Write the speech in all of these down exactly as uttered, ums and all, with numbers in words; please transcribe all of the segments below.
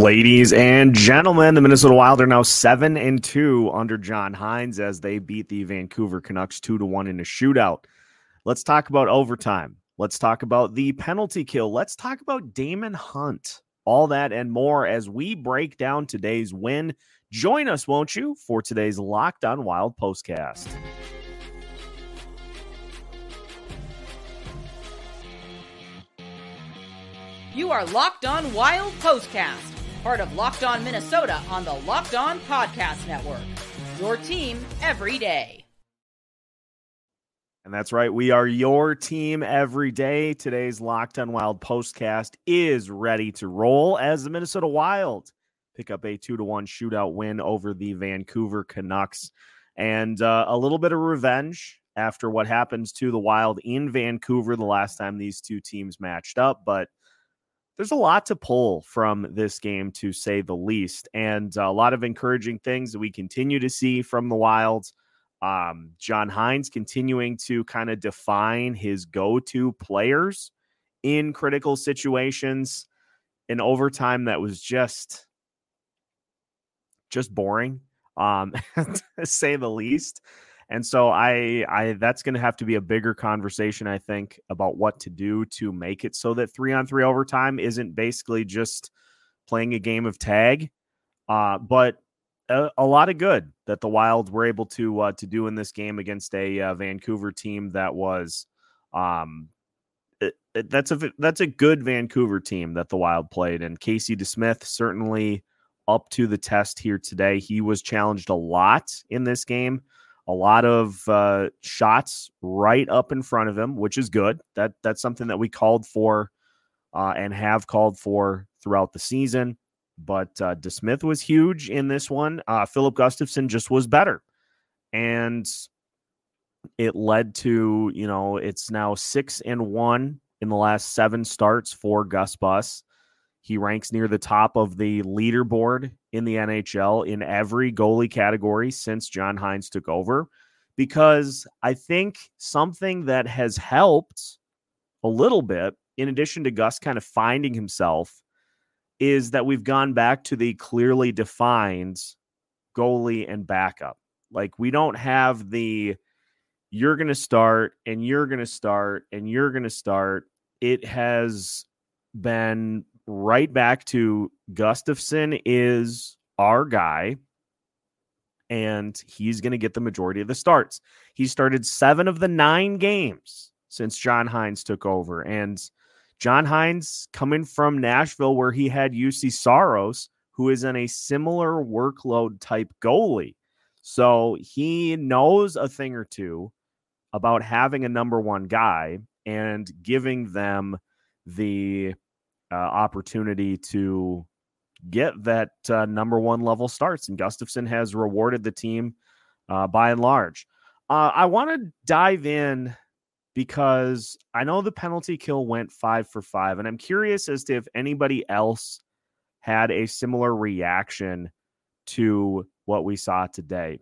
Ladies and gentlemen, the Minnesota Wild are now seven and two under John Hynes as they beat the Vancouver Canucks two to one in a shootout. Let's talk about overtime. Let's talk about the penalty kill. Let's talk about Daemon Hunt. All that and more as we break down today's win. Join us, won't you, for today's Locked On Wild postcast. You are Locked On Wild postcast, part of Locked On Minnesota on the Locked On Podcast Network. Your team every day. And that's right. We are your team every day. Today's Locked On Wild postcast is ready to roll as the Minnesota Wild pick up a two to one shootout win over the Vancouver Canucks. And uh, a little bit of revenge after what happens to the Wild in Vancouver the last time these two teams matched up. But there's a lot to pull from this game, to say the least. And a lot of encouraging things that we continue to see from the Wilds. Um, John Hynes continuing to kind of define his go-to players in critical situations in overtime. That was just, just boring, um, to say the least. And so I, I, that's going to have to be a bigger conversation, I think, about what to do to make it so that three on three overtime isn't basically just playing a game of tag. Uh, but A, a lot of good that the Wild were able to uh, to do in this game against a uh, Vancouver team that was um it, it, that's a that's a good Vancouver team that the Wild played. And Casey DeSmith certainly up to the test here today. He was challenged a lot in this game, a lot of uh, shots right up in front of him, which is good. That that's something that we called for uh, and have called for throughout the season. But uh, DeSmith was huge in this one. Uh, Filip Gustavsson just was better. And it led to, you know, it's now six and one in the last seven starts for Gus Bus. He ranks near the top of the leaderboard in the N H L in every goalie category since John Hynes took over. Because I think something that has helped a little bit, in addition to Gus kind of finding himself, is that we've gone back to the clearly defined goalie and backup. Like, we don't have the you're going to start and you're going to start and you're going to start. It has been right back to Gustavsson is our guy, and he's going to get the majority of the starts. He started seven of the nine games since John Hynes took over. And John Hynes, coming from Nashville, where he had U C Saros, who is in a similar workload type goalie. So he knows a thing or two about having a number one guy and giving them the uh, opportunity to get that uh, number one level starts. And Gustavsson has rewarded the team uh, by and large. Uh, I want to dive in, because I know the penalty kill went five for five, and I'm curious as to if anybody else had a similar reaction to what we saw today.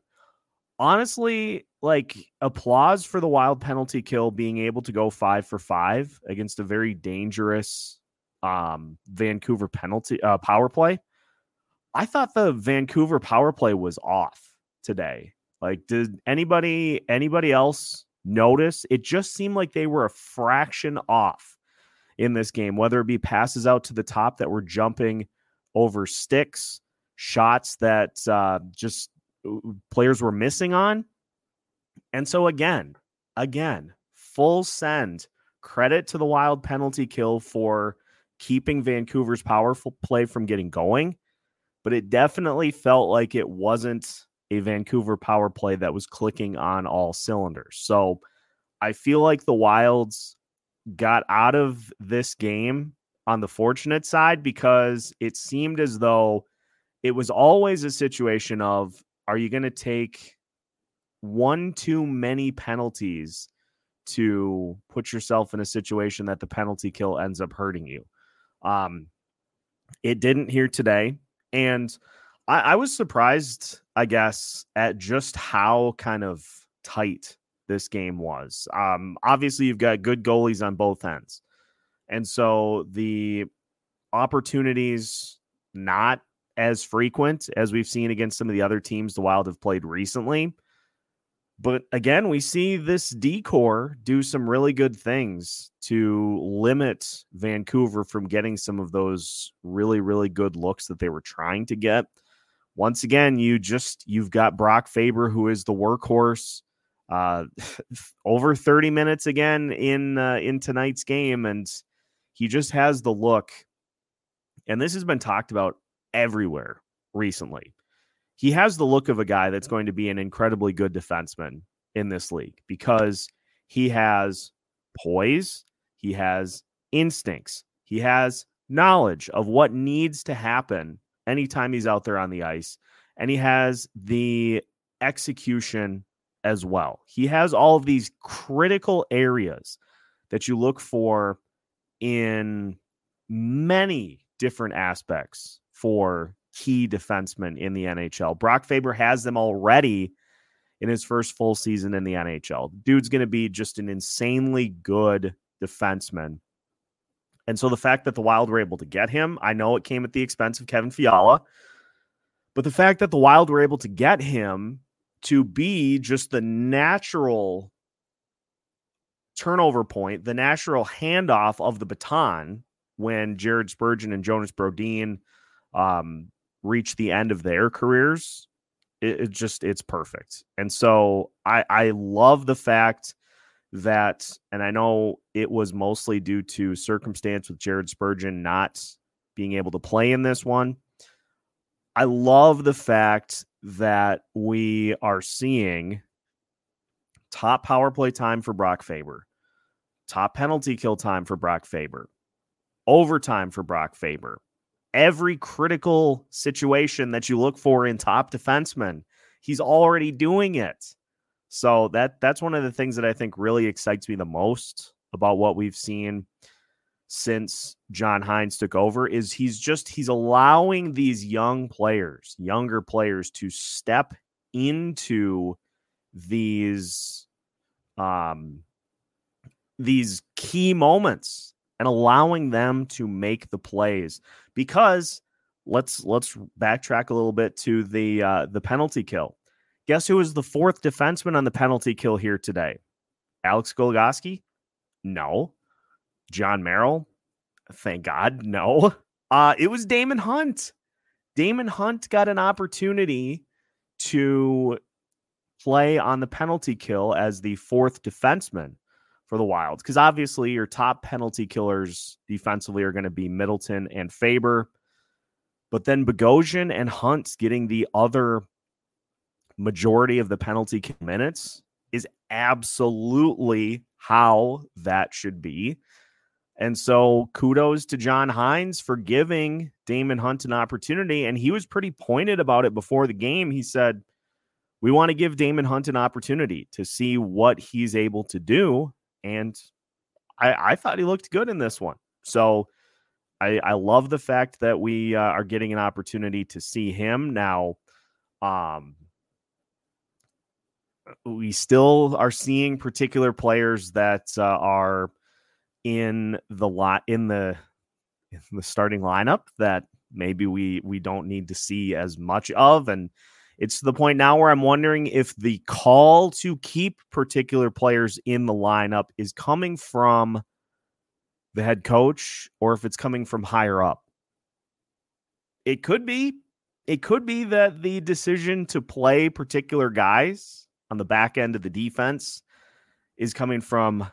Honestly, like, applause for the Wild penalty kill being able to go five for five against a very dangerous um, Vancouver penalty uh, power play. I thought the Vancouver power play was off today. Like, did anybody anybody else notice? It just seemed like they were a fraction off in this game, whether it be passes out to the top that were jumping over sticks, shots that uh, just players were missing on. And so again, again, full send credit to the Wild penalty kill for keeping Vancouver's powerful play from getting going. But it definitely felt like it wasn't a Vancouver power play that was clicking on all cylinders. So I feel like the Wilds got out of this game on the fortunate side, because it seemed as though it was always a situation of, are you going to take one too many penalties to put yourself in a situation that the penalty kill ends up hurting you? Um, it didn't here today. And I, I was surprised, I guess, at just how kind of tight this game was. Um, obviously, you've got good goalies on both ends. And so the opportunities not as frequent as we've seen against some of the other teams the Wild have played recently. But again, we see this D-core do some really good things to limit Vancouver from getting some of those really, really good looks that they were trying to get. Once again, you just, you've got Brock Faber, who is the workhorse, uh, over thirty minutes again in, uh, in tonight's game. And he just has the look. And this has been talked about everywhere recently. He has the look of a guy that's going to be an incredibly good defenseman in this league because he has poise, he has instincts, he has knowledge of what needs to happen anytime he's out there on the ice, and he has the execution as well. He has all of these critical areas that you look for in many different aspects for key defenseman in the N H L. Brock Faber has them already in his first full season in the N H L. Dude's going to be just an insanely good defenseman. And so the fact that the Wild were able to get him, I know it came at the expense of Kevin Fiala, but the fact that the Wild were able to get him to be just the natural turnover point, the natural handoff of the baton when Jared Spurgeon and Jonas Brodin um, reach the end of their careers, it, it just, it's perfect. And so I, I love the fact that, and I know it was mostly due to circumstance with Jared Spurgeon not being able to play in this one. I love the fact that we are seeing top power play time for Brock Faber, top penalty kill time for Brock Faber, overtime for Brock Faber. Every critical situation that you look for in top defensemen, he's already doing it. So that that's one of the things that I think really excites me the most about what we've seen since John Hynes took over is he's just, he's allowing these young players, younger players to step into these, um, these key moments and allowing them to make the plays. Because let's let's backtrack a little bit to the uh, the penalty kill. Guess who was the fourth defenseman on the penalty kill here today? Alex Goligoski? No. John Merrill? Thank God, no. Uh, it was Daemon Hunt. Daemon Hunt got an opportunity to play on the penalty kill as the fourth defenseman for the Wild, because obviously your top penalty killers defensively are going to be Middleton and Faber, but then Bogosian and Hunt getting the other majority of the penalty kill minutes is absolutely how that should be. And so kudos to John Hynes for giving Daemon Hunt an opportunity. And he was pretty pointed about it before the game. He said, we want to give Daemon Hunt an opportunity to see what he's able to do. And I, I thought he looked good in this one. So I, I love the fact that we uh, are getting an opportunity to see him. Now, um, we still are seeing particular players that uh, are in the lot in the in the starting lineup that maybe we we don't need to see as much of. And it's to the point now where I'm wondering if the call to keep particular players in the lineup is coming from the head coach or if it's coming from higher up. It could be. It could be that the decision to play particular guys on the back end of the defense is coming from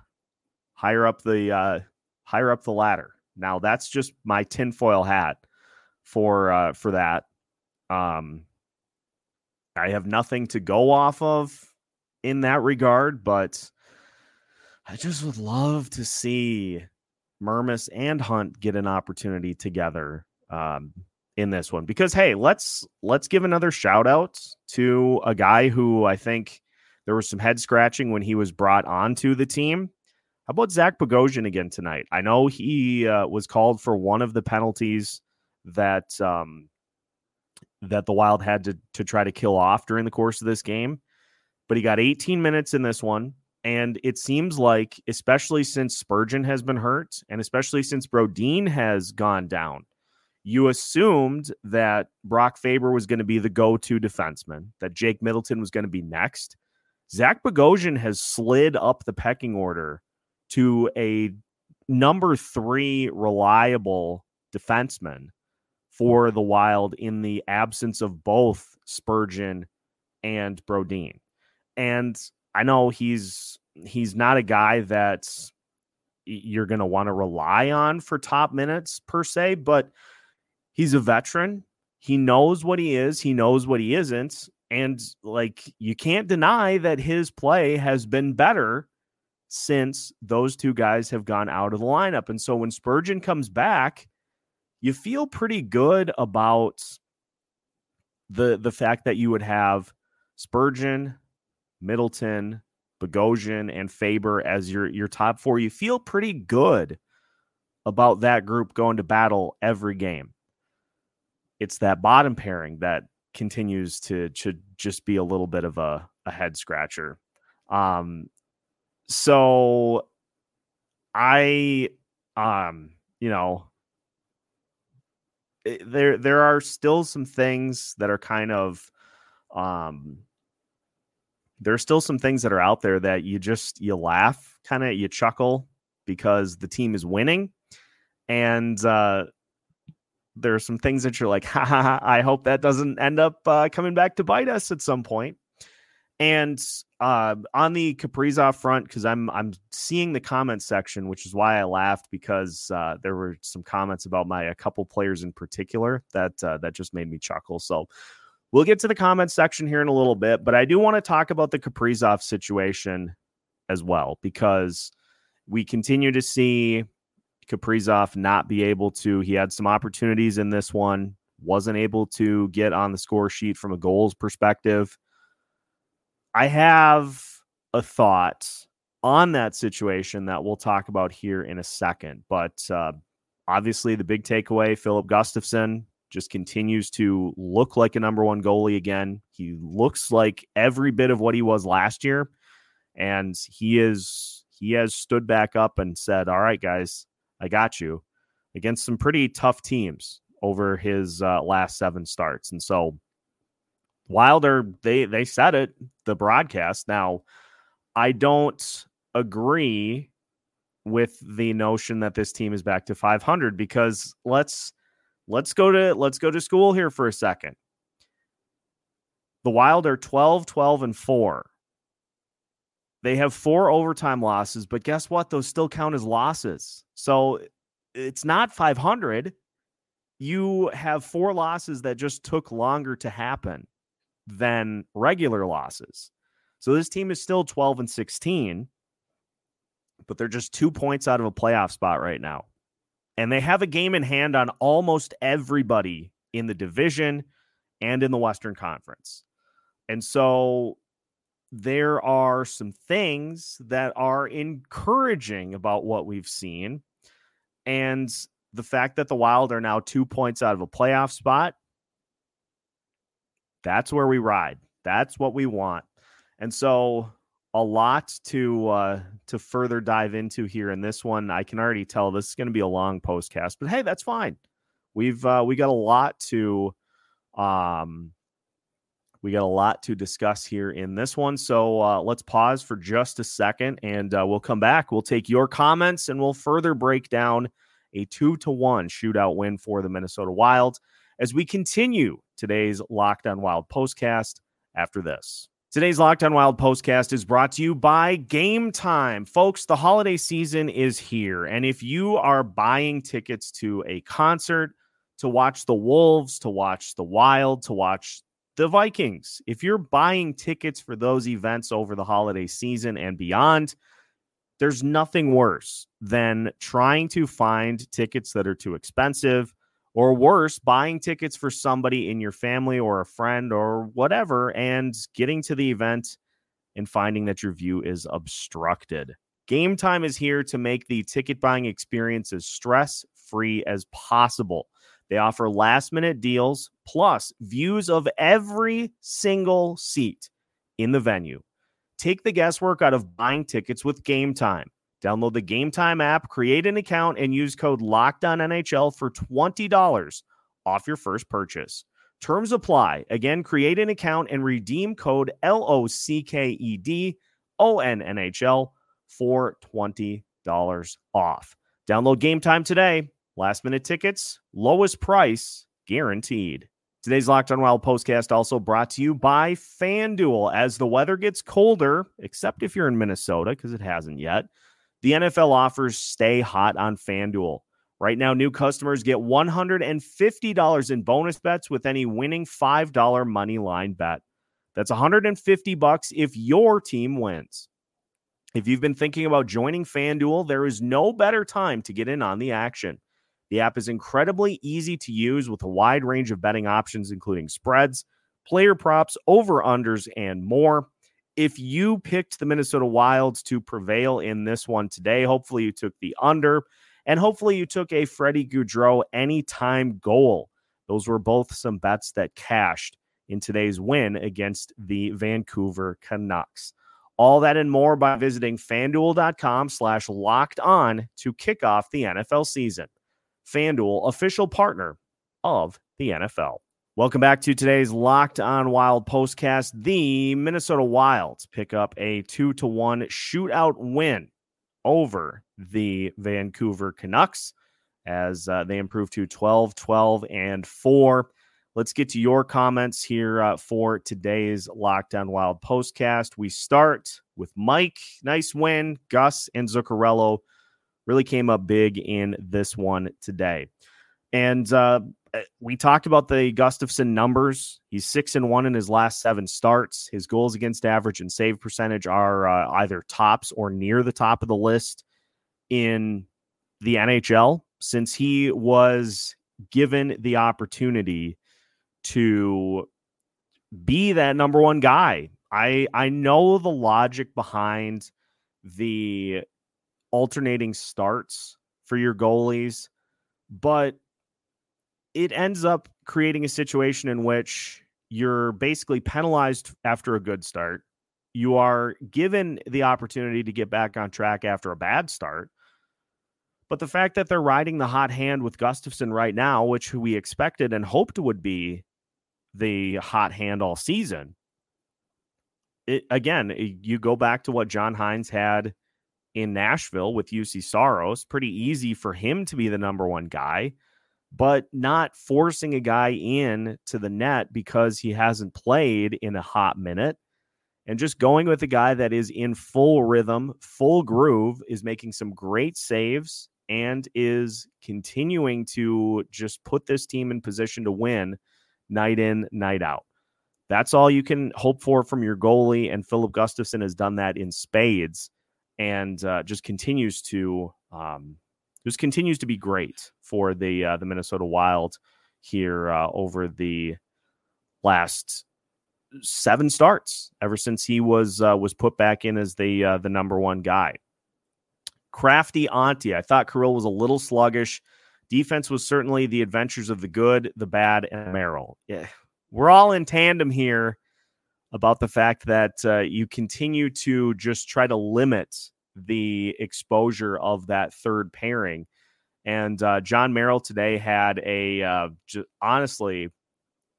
higher up the uh, higher up the ladder. Now, that's just my tinfoil hat for uh, for that. Um I have nothing to go off of in that regard, but I just would love to see Mermis and Hunt get an opportunity together um, in this one, because, hey, let's let's give another shout out to a guy who I think there was some head scratching when he was brought onto the team. How about Zach Bogosian again tonight? I know he uh, was called for one of the penalties that um, that the Wild had to, to try to kill off during the course of this game, but he got eighteen minutes in this one. And it seems like, especially since Spurgeon has been hurt and especially since Brodin has gone down, you assumed that Brock Faber was going to be the go-to defenseman, that Jake Middleton was going to be next. Zach Bogosian has slid up the pecking order to a number three reliable defenseman for the Wild in the absence of both Spurgeon and Brodin. And I know he's he's not a guy that you're going to want to rely on for top minutes per se, but he's a veteran. He knows what he is. He knows what he isn't. And like, you can't deny that his play has been better since those two guys have gone out of the lineup. And so when Spurgeon comes back, you feel pretty good about the the fact that you would have Spurgeon, Middleton, Bogosian, and Faber as your, your top four. You feel pretty good about that group going to battle every game. It's that bottom pairing that continues to, to just be a little bit of a, a head scratcher. Um, so I, um, you know, there, there are still some things that are kind of, um, there are still some things that are out there that you just, you laugh, kind of, you chuckle because the team is winning. And, uh, there are some things that you're like, ha, ha, ha, I hope that doesn't end up uh, coming back to bite us at some point. And uh, on the Kaprizov front, because I'm I'm seeing the comment section, which is why I laughed, because uh, there were some comments about my a couple players in particular that uh, that just made me chuckle. So we'll get to the comment section here in a little bit, but I do want to talk about the Kaprizov situation as well, because we continue to see Kaprizov not be able to. He had some opportunities in this one, wasn't able to get on the score sheet from a goals perspective. I have a thought on that situation that we'll talk about here in a second, but uh, obviously the big takeaway, Filip Gustavsson just continues to look like a number one goalie again. He looks like every bit of what he was last year, and he is he has stood back up and said, all right, guys, I got you, against some pretty tough teams over his uh, last seven starts. And so Wilder, they, they said it, the broadcast. Now, I don't agree with the notion that this team is back to five hundred, because let's, let's go to, let's go to school here for a second. The Wild are twelve, twelve, and four. They have four overtime losses, but guess what? Those still count as losses. So it's not five hundred. You have four losses that just took longer to happen than regular losses. So this team is still twelve and sixteen, but they're just two points out of a playoff spot right now. And they have a game in hand on almost everybody in the division and in the Western Conference. And so there are some things that are encouraging about what we've seen. And the fact that the Wild are now two points out of a playoff spot, that's where we ride. That's what we want. And so a lot to uh, to further dive into here in this one. I can already tell this is going to be a long postcast, but hey, that's fine. We've uh, we got a lot to um, we got a lot to discuss here in this one. So uh, let's pause for just a second, and uh, we'll come back. We'll take your comments, and we'll further break down a two to one shootout win for the Minnesota Wild as we continue today's Locked On Wild postcast after this. Today's Locked On Wild postcast is brought to you by Gametime. Folks, the holiday season is here, and if you are buying tickets to a concert, to watch the Wolves, to watch the Wild, to watch the Vikings, if you're buying tickets for those events over the holiday season and beyond, there's nothing worse than trying to find tickets that are too expensive, or worse, buying tickets for somebody in your family or a friend or whatever, and getting to the event and finding that your view is obstructed. Gametime is here to make the ticket buying experience as stress-free as possible. They offer last-minute deals, plus views of every single seat in the venue. Take the guesswork out of buying tickets with Gametime. Download the Gametime app, create an account, and use code LOCKEDONNHL for twenty dollars off your first purchase. Terms apply. Again, create an account and redeem code L O C K E D O N N H L for twenty dollars off. Download Game Time today. Last minute tickets, lowest price guaranteed. Today's Locked on Wild postcast also brought to you by FanDuel. As the weather gets colder, except if you're in Minnesota, because it hasn't yet, the N F L offers stay hot on FanDuel. Right now, new customers get one hundred fifty dollars in bonus bets with any winning five dollar money line bet. That's one hundred fifty dollars if your team wins. If you've been thinking about joining FanDuel, there is no better time to get in on the action. The app is incredibly easy to use with a wide range of betting options, including spreads, player props, over-unders, and more. If you picked the Minnesota Wilds to prevail in this one today, hopefully you took the under. And hopefully you took a Freddy Gaudreau anytime goal. Those were both some bets that cashed in today's win against the Vancouver Canucks. All that and more by visiting FanDuel.com slash locked on to kick off the N F L season. FanDuel, official partner of the N F L. Welcome back to today's Locked on Wild postcast. The Minnesota Wilds pick up a two to one shootout win over the Vancouver Canucks as uh, they improve to twelve, twelve, and four. Let's get to your comments here uh, for today's Locked on Wild postcast. We start with Mike. Nice win. Gus and Zuccarello really came up big in this one today. And uh, we talked about the Gustavsson numbers. He's six and one in his last seven starts. His goals against average and save percentage are uh, either tops or near the top of the list in the N H L since he was given the opportunity to be that number one guy. I I know the logic behind the alternating starts for your goalies, but it ends up creating a situation in which you're basically penalized after a good start. You are given the opportunity to get back on track after a bad start. But the fact that they're riding the hot hand with Gustavsson right now, which we expected and hoped would be the hot hand all season. It, again, you go back to what John Hynes had in Nashville with U C Saros. Pretty easy for him to be the number one guy, but not forcing a guy in to the net because he hasn't played in a hot minute. And just going with a guy that is in full rhythm, full groove, is making some great saves and is continuing to just put this team in position to win night in, night out. That's all you can hope for from your goalie, and Filip Gustavsson has done that in spades and uh, just continues to um, just continues to be great for the uh, the Minnesota Wild here uh, over the last seven starts ever since he was uh, was put back in as the uh, the number one guy. Crafty Auntie. I thought Kirill was a little sluggish. Defense was certainly the adventures of the good, the bad, and Merrill. Yeah. We're all in tandem here about the fact that uh, you continue to just try to limit the exposure of that third pairing. And uh, John Merrill today had a, uh, j- honestly,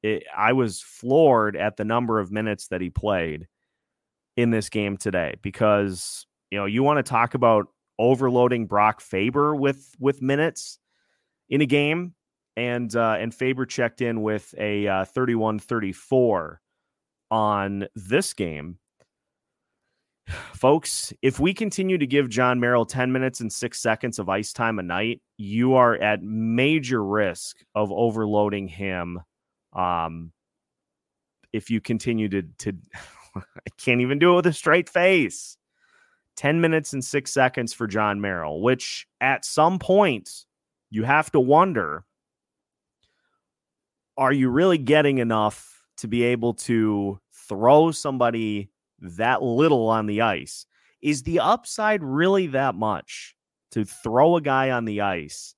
It, I was floored at the number of minutes that he played in this game today, because, you know, you want to talk about overloading Brock Faber with with minutes in a game. And uh, and Faber checked in with a uh, thirty-one thirty-four on this game. Folks, if we continue to give John Merrill ten minutes and six seconds of ice time a night, you are at major risk of overloading him. Um, if you continue to, to, I can't even do it with a straight face, ten minutes and six seconds for John Merrill, which at some point you have to wonder, are you really getting enough to be able to throw somebody that little on the ice? Is the upside really that much to throw a guy on the ice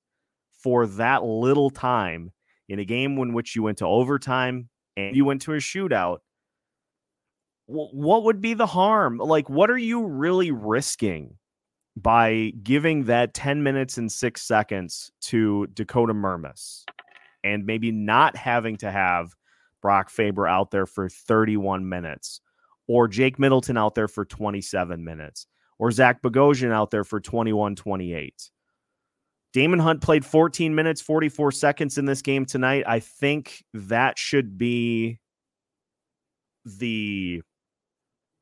for that little time in a game in which you went to overtime and you went to a shootout? What would be the harm? Like, what are you really risking by giving that ten minutes and six seconds to Dakota Mermis? and maybe not having to have Brock Faber out there for thirty-one minutes or Jake Middleton out there for twenty-seven minutes or Zach Bogosian out there for twenty-one twenty-eight. Daemon Hunt played fourteen minutes, forty-four seconds in this game tonight. I think that should be the,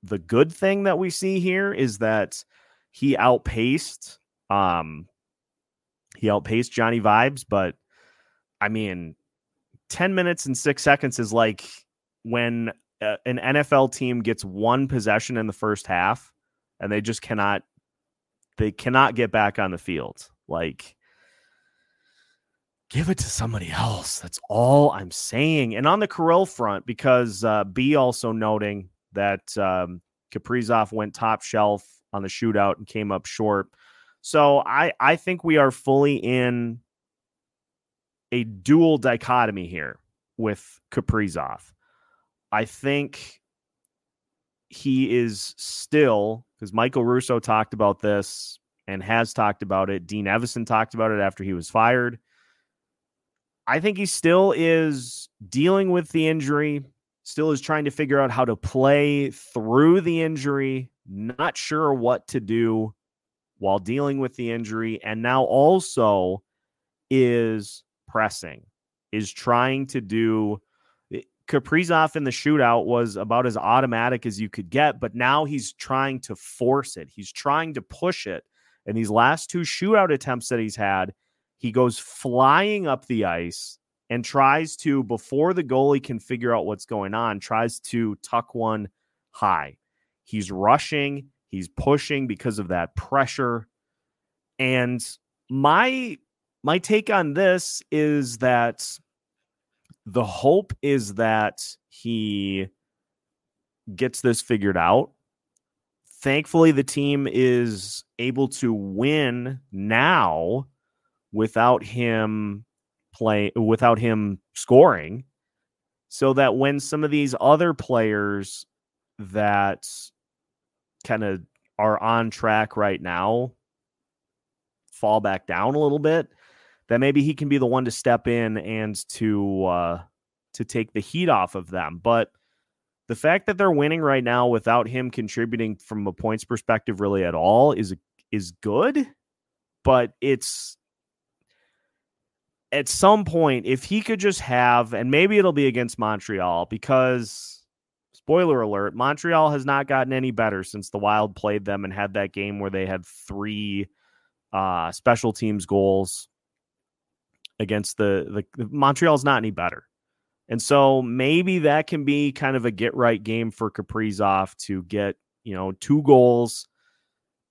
the good thing that we see here is that he outpaced, um, he outpaced Johnny Vibes, but I mean, ten minutes and six seconds is like when a, an N F L team gets one possession in the first half and they just cannot, they cannot get back on the field. Like, give it to somebody else. That's all I'm saying. And on the Kirill front, because uh, B also noting that um, Kaprizov went top shelf on the shootout and came up short. So I, I think we are fully in a dual dichotomy here with Kaprizov. I think he is still, because Michael Russo talked about this and has talked about it. Dean Evason talked about it after he was fired. I think he still is dealing with the injury, still is trying to figure out how to play through the injury, not sure what to do while dealing with the injury, and now also is pressing, is trying to do... Kaprizov in the shootout was about as automatic as you could get, but now he's trying to force it. He's trying to push it. And these last two shootout attempts that he's had, he goes flying up the ice and tries to, before the goalie can figure out what's going on, tries to tuck one high. He's rushing. He's pushing because of that pressure. And my, my take on this is that the hope is that he gets this figured out. Thankfully, the team is able to win now without him play, without him scoring, so that when some of these other players that kind of are on track right now fall back down a little bit, that maybe he can be the one to step in and to uh, to take the heat off of them. But the fact that they're winning right now without him contributing from a points perspective really at all is is good, but it's at some point, if he could just have, and maybe it'll be against Montreal, because spoiler alert, Montreal has not gotten any better since the Wild played them and had that game where they had three uh, special teams goals against the, the Montreal's not any better. And so maybe that can be kind of a get-right game for Kaprizov to get, you know, two goals,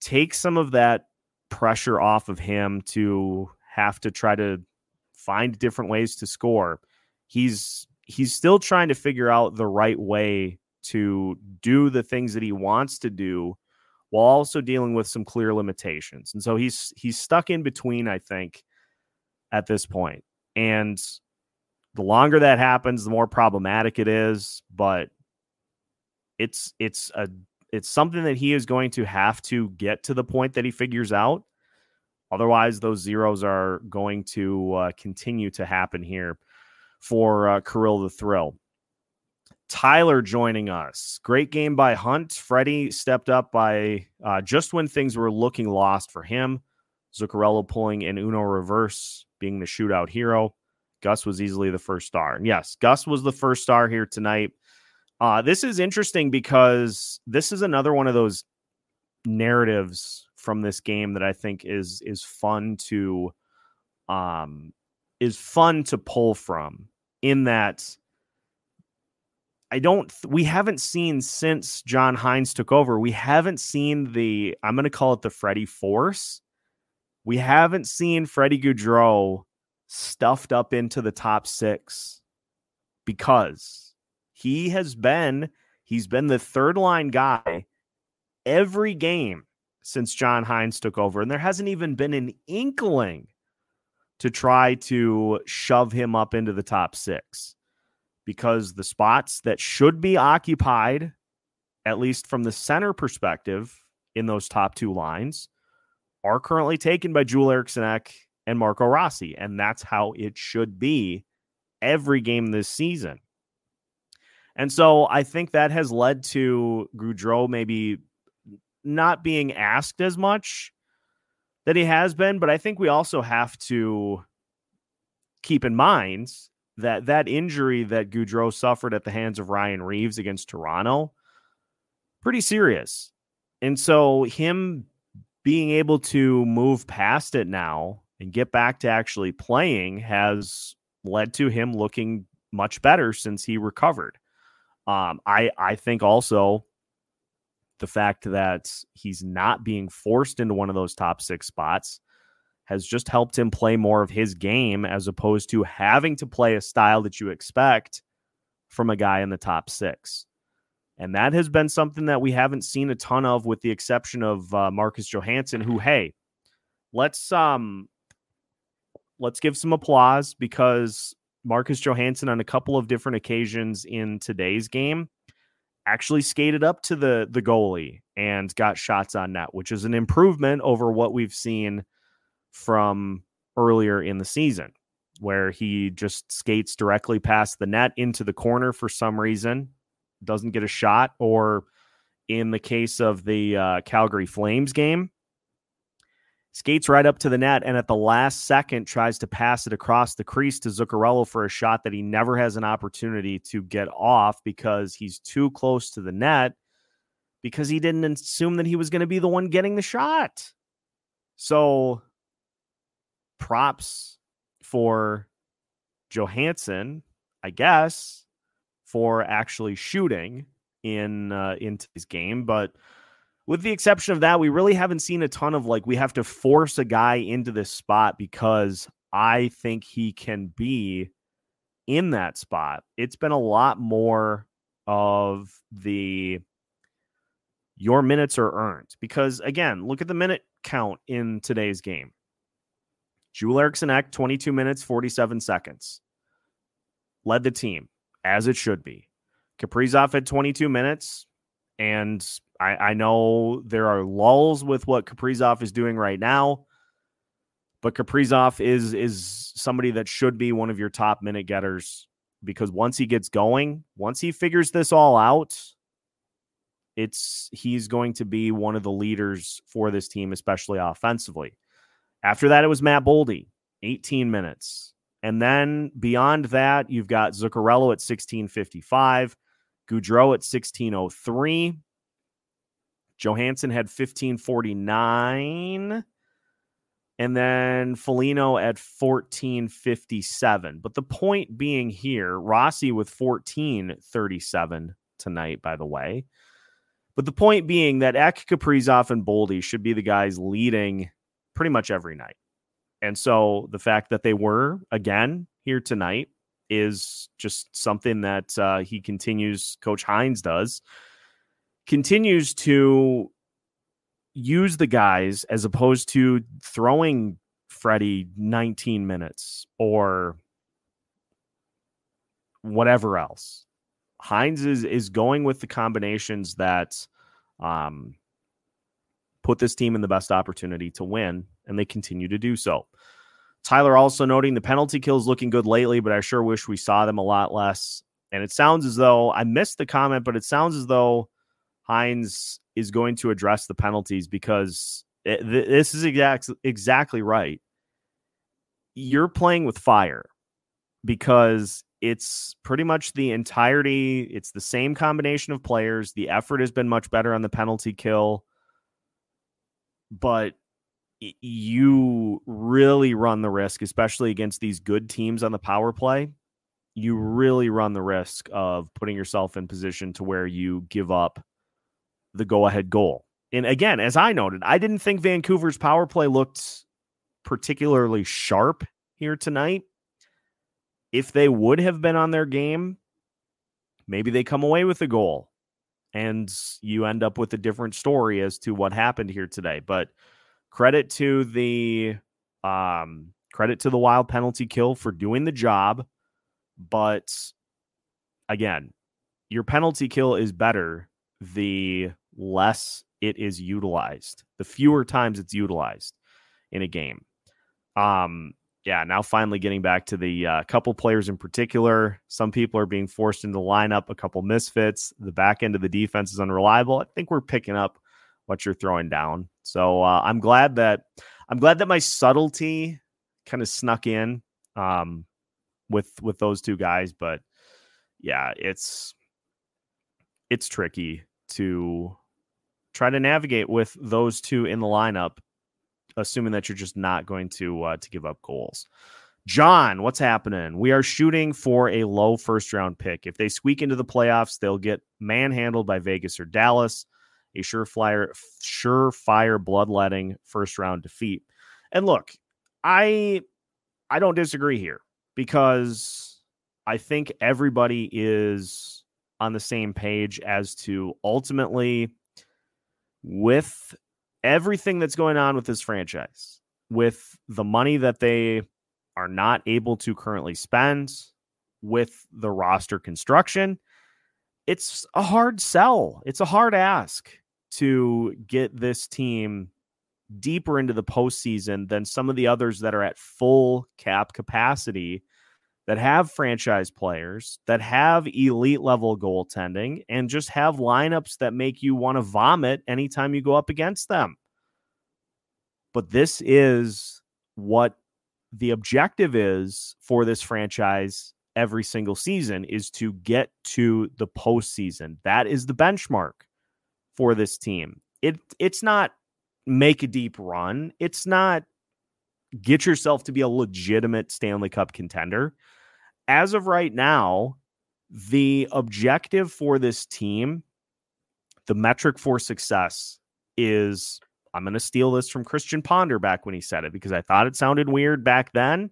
take some of that pressure off of him to have to try to find different ways to score. He's he's still trying to figure out the right way to do the things that he wants to do while also dealing with some clear limitations. And so he's he's stuck in between, I think, at this point. And the longer that happens, the more problematic it is, but it's it's a it's something that he is going to have to get to the point that he figures out. Otherwise, those zeros are going to uh, continue to happen here for uh, Kirill the Thrill. Tyler joining us. Great game by Hunt. Freddie stepped up by uh, just when things were looking lost for him. Zuccarello pulling an Uno reverse, being the shootout hero. Gus was easily the first star. And yes, Gus was the first star here tonight. Uh, this is interesting because this is another one of those narratives from this game that I think is is fun to um is fun to pull from, in that I don't we haven't seen since John Hynes took over, we haven't seen the I'm going to call it the Freddy force. We haven't seen Freddy Gaudreau stuffed up into the top six, because he has been he's been the third line guy every game since John Hynes took over, and there hasn't even been an inkling to try to shove him up into the top six, because the spots that should be occupied, at least from the center perspective in those top two lines, are currently taken by Joel Eriksson Ek and Marco Rossi, and that's how it should be every game this season. And so I think that has led to Gaudreau maybe not being asked as much that he has been. But I think we also have to keep in mind that that injury that Gaudreau suffered at the hands of Ryan Reeves against Toronto, pretty serious. And so him being able to move past it now and get back to actually playing has led to him looking much better since he recovered. Um, I, I think also the fact that he's not being forced into one of those top six spots has just helped him play more of his game as opposed to having to play a style that you expect from a guy in the top six. And that has been something that we haven't seen a ton of, with the exception of uh, Marcus Johansson, who, hey, let's um, let's give some applause, because Marcus Johansson, on a couple of different occasions in today's game, actually skated up to the, the goalie and got shots on net, which is an improvement over what we've seen from earlier in the season, where he just skates directly past the net into the corner for some reason, doesn't get a shot, or in the case of the uh, Calgary Flames game, skates right up to the net and at the last second tries to pass it across the crease to Zuccarello for a shot that he never has an opportunity to get off because he's too close to the net, because he didn't assume that he was going to be the one getting the shot. So props for Johansson, I guess, for actually shooting in uh, into this game. But with the exception of that, we really haven't seen a ton of, like, we have to force a guy into this spot because I think he can be in that spot. It's been a lot more of the your minutes are earned, because, again, look at the minute count in today's game. Joel Eriksson Ek, twenty-two minutes, forty-seven seconds. Led the team, as it should be. Kaprizov had twenty-two minutes, and I, I know there are lulls with what Kaprizov is doing right now, but Kaprizov is is somebody that should be one of your top minute getters, because once he gets going, once he figures this all out, it's he's going to be one of the leaders for this team, especially offensively. After that, it was Matt Boldy, eighteen minutes. And then beyond that, you've got Zuccarello at sixteen fifty-five, Gaudreau at sixteen oh three, Johansson had fifteen forty-nine, and then Foligno at fourteen fifty-seven. But the point being here, Rossi with fourteen thirty-seven tonight, by the way. But the point being that Ek, Kaprizov, and Boldy should be the guys leading pretty much every night. And so the fact that they were, again, here tonight is just something that uh, he continues, Coach Hynes does, continues to use the guys as opposed to throwing Freddie nineteen minutes or whatever else. Hynes is, is going with the combinations that um, put this team in the best opportunity to win, and they continue to do so. Tyler also noting the penalty kills looking good lately, but I sure wish we saw them a lot less. And it sounds as though, I missed the comment, but it sounds as though Hynes is going to address the penalties, because it, th- this is exact, exactly right. You're playing with fire, because it's pretty much the entirety. It's the same combination of players. The effort has been much better on the penalty kill, but you really run the risk, especially against these good teams on the power play, you really run the risk of putting yourself in position to where you give up the go-ahead goal. And again, as I noted, I didn't think Vancouver's power play looked particularly sharp here tonight. If they would have been on their game, maybe they come away with a goal and you end up with a different story as to what happened here today. But Credit to the um, credit to the Wild penalty kill for doing the job. But again, your penalty kill is better the less it is utilized, the fewer times it's utilized in a game. Um, yeah, now finally getting back to the uh, couple players in particular. Some people are being forced into the lineup, a couple misfits. The back end of the defense is unreliable. I think we're picking up what you're throwing down. So uh, I'm glad that I'm glad that my subtlety kind of snuck in um, with with those two guys. But yeah, it's it's tricky to try to navigate with those two in the lineup, assuming that you're just not going to uh, to give up goals. John, what's happening? We are shooting for a low first round pick. If they squeak into the playoffs, they'll get manhandled by Vegas or Dallas. A surefire, surefire bloodletting first round defeat. And look, I I don't disagree here, because I think everybody is on the same page as to ultimately, with everything that's going on with this franchise, with the money that they are not able to currently spend, with the roster construction, it's a hard sell. It's a hard ask to get this team deeper into the postseason than some of the others that are at full cap capacity, that have franchise players, that have elite level goaltending, and just have lineups that make you want to vomit anytime you go up against them. But this is what the objective is for this franchise every single season, is to get to the postseason. That is the benchmark for this team. It it's not make a deep run. It's not get yourself to be a legitimate Stanley Cup contender. As of right now, the objective for this team, the metric for success is, I'm going to steal this from Christian Ponder back when he said it, because I thought it sounded weird back then.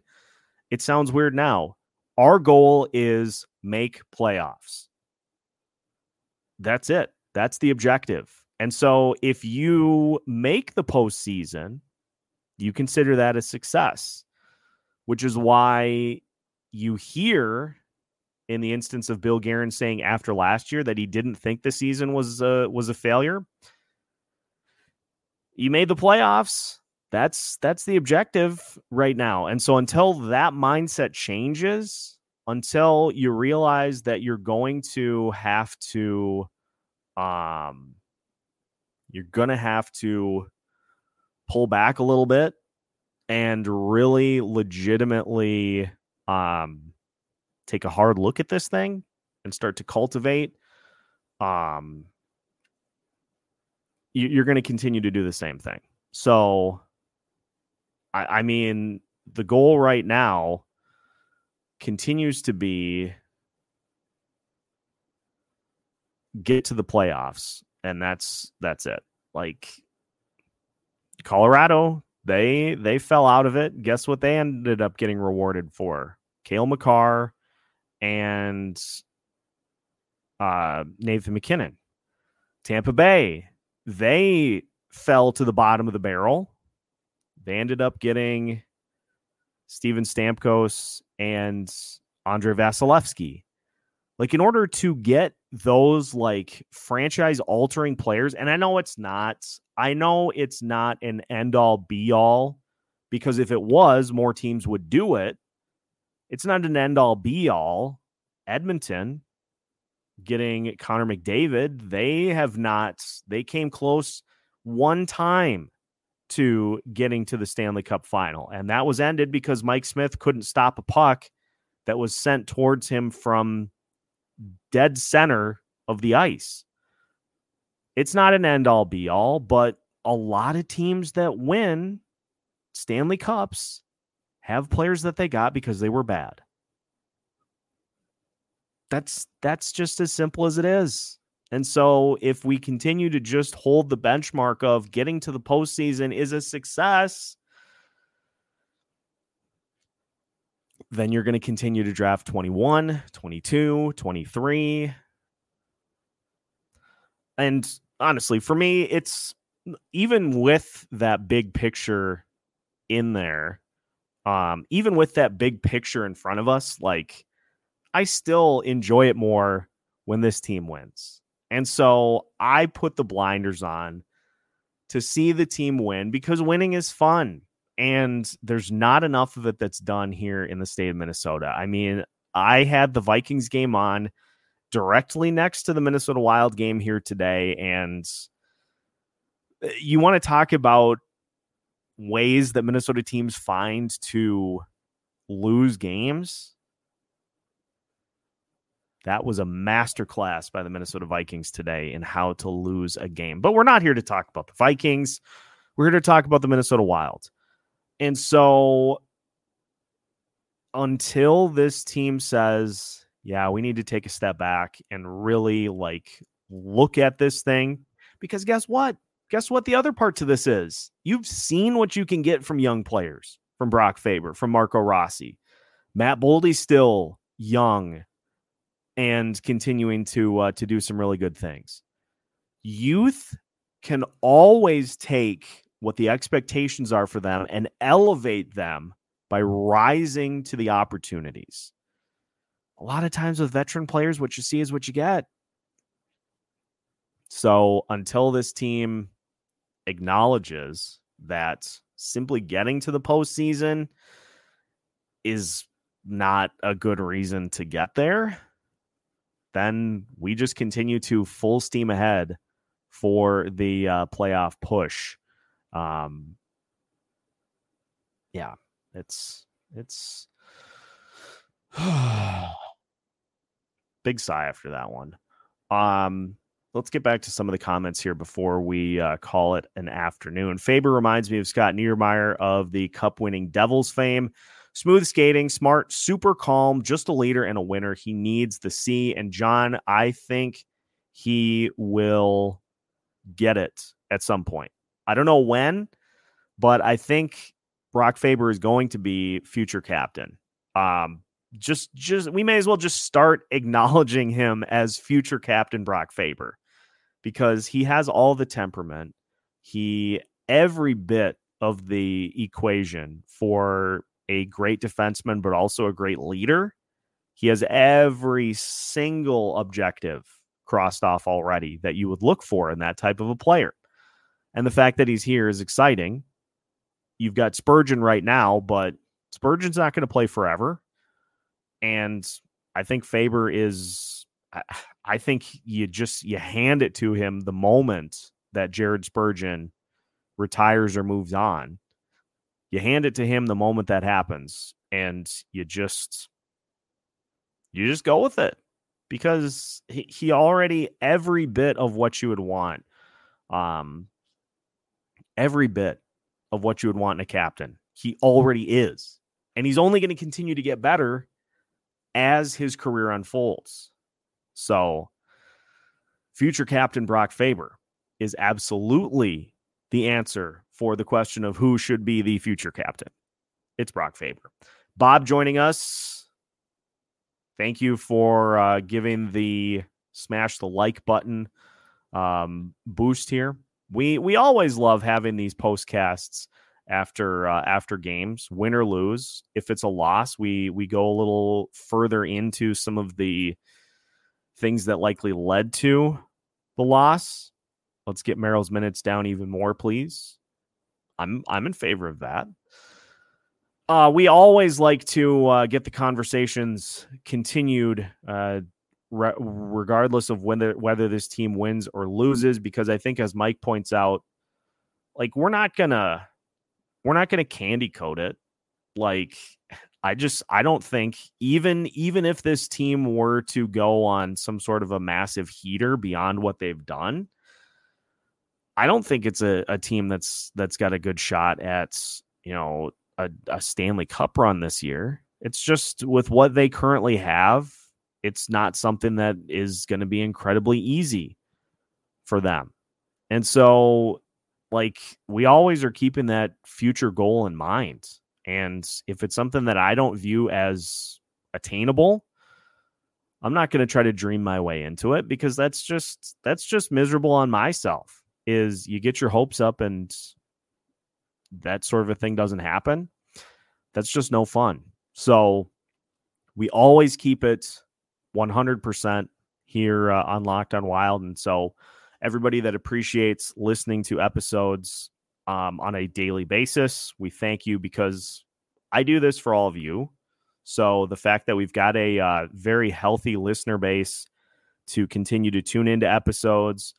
It sounds weird now. Our goal is make playoffs. That's it. That's the objective. And so if you make the postseason, you consider that a success, which is why you hear, in the instance of Bill Guerin saying after last year that he didn't think the season was a, was a failure. You made the playoffs. That's that's the objective right now. And so until that mindset changes, until you realize that you're going to have to, um, you're going to have to pull back a little bit and really legitimately um, take a hard look at this thing and start to cultivate, um, you, you're going to continue to do the same thing. So, I, I mean, the goal right now continues to be get to the playoffs, and that's that's it. Like, Colorado, they they fell out of it. Guess what they ended up getting rewarded for? Kale McCarr and uh, Nathan McKinnon. Tampa Bay, they fell to the bottom of the barrel. They ended up getting Steven Stamkos and Andre Vasilevsky. Like, in order to get those like franchise altering players, and I know it's not, I know it's not an end all be all, because if it was, more teams would do it. It's not an end all be all. Edmonton getting Connor McDavid, they have not, they came close one time to getting to the Stanley Cup final, and that was ended because Mike Smith couldn't stop a puck that was sent towards him from dead center of the ice. It's not an end all be all, but a lot of teams that win Stanley Cups have players that they got because they were bad. That's that's just as simple as it is. And so if we continue to just hold the benchmark of getting to the postseason is a success, then you're going to continue to draft twenty-one, twenty-two, twenty-three. And honestly, for me, it's even with that big picture in there, um, even with that big picture in front of us, like, I still enjoy it more when this team wins. And so I put the blinders on to see the team win, because winning is fun. And there's not enough of it that's done here in the state of Minnesota. I mean, I had the Vikings game on directly next to the Minnesota Wild game here today. And you want to talk about ways that Minnesota teams find to lose games? That was a masterclass by the Minnesota Vikings today in how to lose a game. But we're not here to talk about the Vikings. We're here to talk about the Minnesota Wild. And so until this team says, yeah, we need to take a step back and really like look at this thing, because guess what? Guess what the other part to this is? You've seen what you can get from young players, from Brock Faber, from Marco Rossi. Matt Boldy's still young and continuing to uh, to do some really good things. Youth can always take what the expectations are for them and elevate them by rising to the opportunities. A lot of times with veteran players, what you see is what you get. So until this team acknowledges that simply getting to the postseason is not a good reason to get there, then we just continue to full steam ahead for the uh, playoff push. Um, yeah, it's, it's big sigh after that one. Um, Let's get back to some of the comments here before we uh, call it an afternoon. Faber reminds me of Scott Niedermayer of the cup-winning Devils fame. Smooth skating, smart, super calm, just a leader and a winner. He needs the C. And John, I think he will get it at some point. I don't know when, but I think Brock Faber is going to be future captain. Um, just, just we may as well just start acknowledging him as future captain Brock Faber, because he has all the temperament, he every bit of the equation for a great defenseman, but also a great leader. He has every single objective crossed off already that you would look for in that type of a player. And the fact that he's here is exciting. You've got Spurgeon right now, but Spurgeon's not going to play forever. And I think Faber is... I, I think you just you hand it to him the moment that Jared Spurgeon retires or moves on. You hand it to him the moment that happens, and you just you just go with it, because he, he already every bit of what you would want, um, every bit of what you would want in a captain. He already is, and he's only going to continue to get better as his career unfolds. So future captain Brock Faber is absolutely the answer for the question of who should be the future captain. It's Brock Faber. Bob joining us. Thank you for uh, giving the smash the like button um, boost here. We we always love having these postcasts after uh, after games, win or lose. If it's a loss, we we go a little further into some of the things that likely led to the loss. Let's get Merrill's minutes down even more, please. I'm I'm in favor of that. Uh, we always like to uh, get the conversations continued, uh, re- regardless of whether whether this team wins or loses, because I think, as Mike points out, like we're not gonna we're not gonna candy coat it. Like I just I don't think even even if this team were to go on some sort of a massive heater beyond what they've done, I don't think it's a, a team that's that's got a good shot at, you know, a, a Stanley Cup run this year. It's just with what they currently have, it's not something that is going to be incredibly easy for them. And so, like, we always are keeping that future goal in mind. And if it's something that I don't view as attainable, I'm not going to try to dream my way into it, because that's just that's just miserable on myself. Is you get your hopes up and that sort of a thing doesn't happen. That's just no fun. So we always keep it one hundred percent here uh, on Locked on Wild. And so everybody that appreciates listening to episodes um, on a daily basis. We thank you because I do this for all of you. So the fact that we've got a uh, very healthy listener base to continue to tune into episodes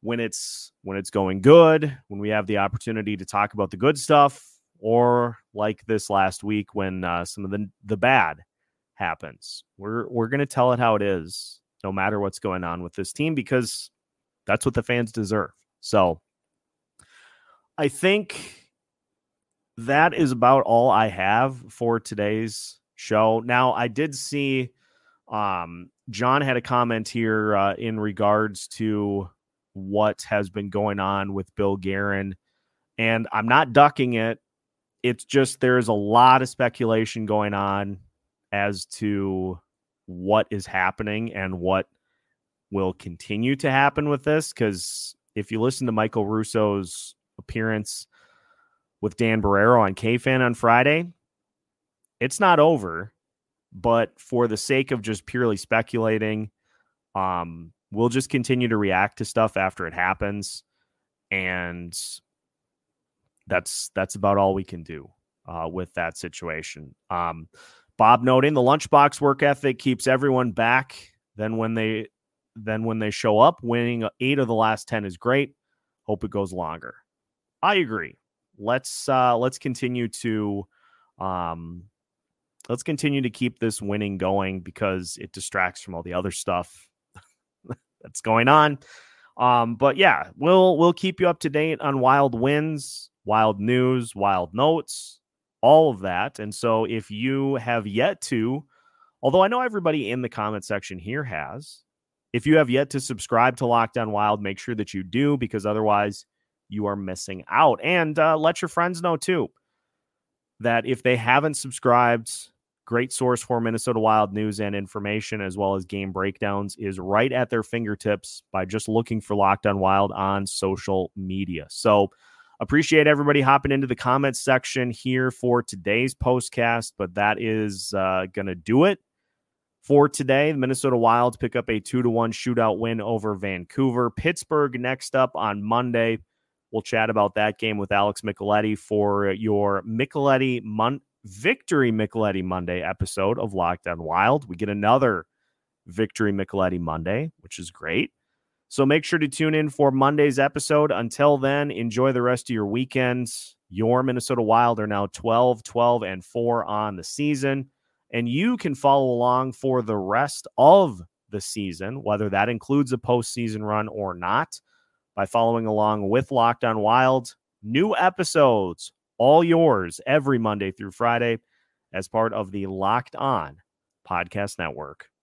when it's when it's going good, when we have the opportunity to talk about the good stuff, or like this last week when uh, some of the the bad happens. We're we're going to tell it how it is, no matter what's going on with this team, because that's what the fans deserve. So I think that is about all I have for today's show. Now, I did see um, John had a comment here uh, in regards to what has been going on with Bill Guerin, and I'm not ducking it. It's just there's a lot of speculation going on as to what is happening and what will continue to happen with this, because if you listen to Michael Russo's appearance with Dan Barrero on K F A N on Friday, it's not over. But for the sake of just purely speculating, um, we'll just continue to react to stuff after it happens, and that's that's about all we can do uh, with that situation. Um, Bob noting the lunchbox work ethic keeps everyone back. Then when they Then when they show up, winning eight of the last ten is great. Hope it goes longer. I agree. Let's uh, let's continue to um, let's continue to keep this winning going, because it distracts from all the other stuff that's going on. Um, but yeah, we'll we'll keep you up to date on Wild wins, Wild news, Wild notes, all of that. And so if you have yet to, although I know everybody in the comment section here has. If you have yet to subscribe to Locked On Wild, make sure that you do, because otherwise you are missing out. And uh, let your friends know, too, that if they haven't subscribed, great source for Minnesota Wild news and information, as well as game breakdowns, is right at their fingertips by just looking for Locked On Wild on social media. So appreciate everybody hopping into the comments section here for today's postcast, but that is uh, going to do it. For today, the Minnesota Wild pick up a two to one shootout win over Vancouver. Pittsburgh next up on Monday. We'll chat about that game with Alex Micheletti for your Micheletti Mon- Victory Micheletti Monday episode of Locked On Wild. We get another Victory Micheletti Monday, which is great. So make sure to tune in for Monday's episode. Until then, enjoy the rest of your weekends. Your Minnesota Wild are now twelve, twelve, and four on the season. And you can follow along for the rest of the season, whether that includes a postseason run or not, by following along with Locked On Wild. New episodes, all yours, every Monday through Friday as part of the Locked On Podcast Network.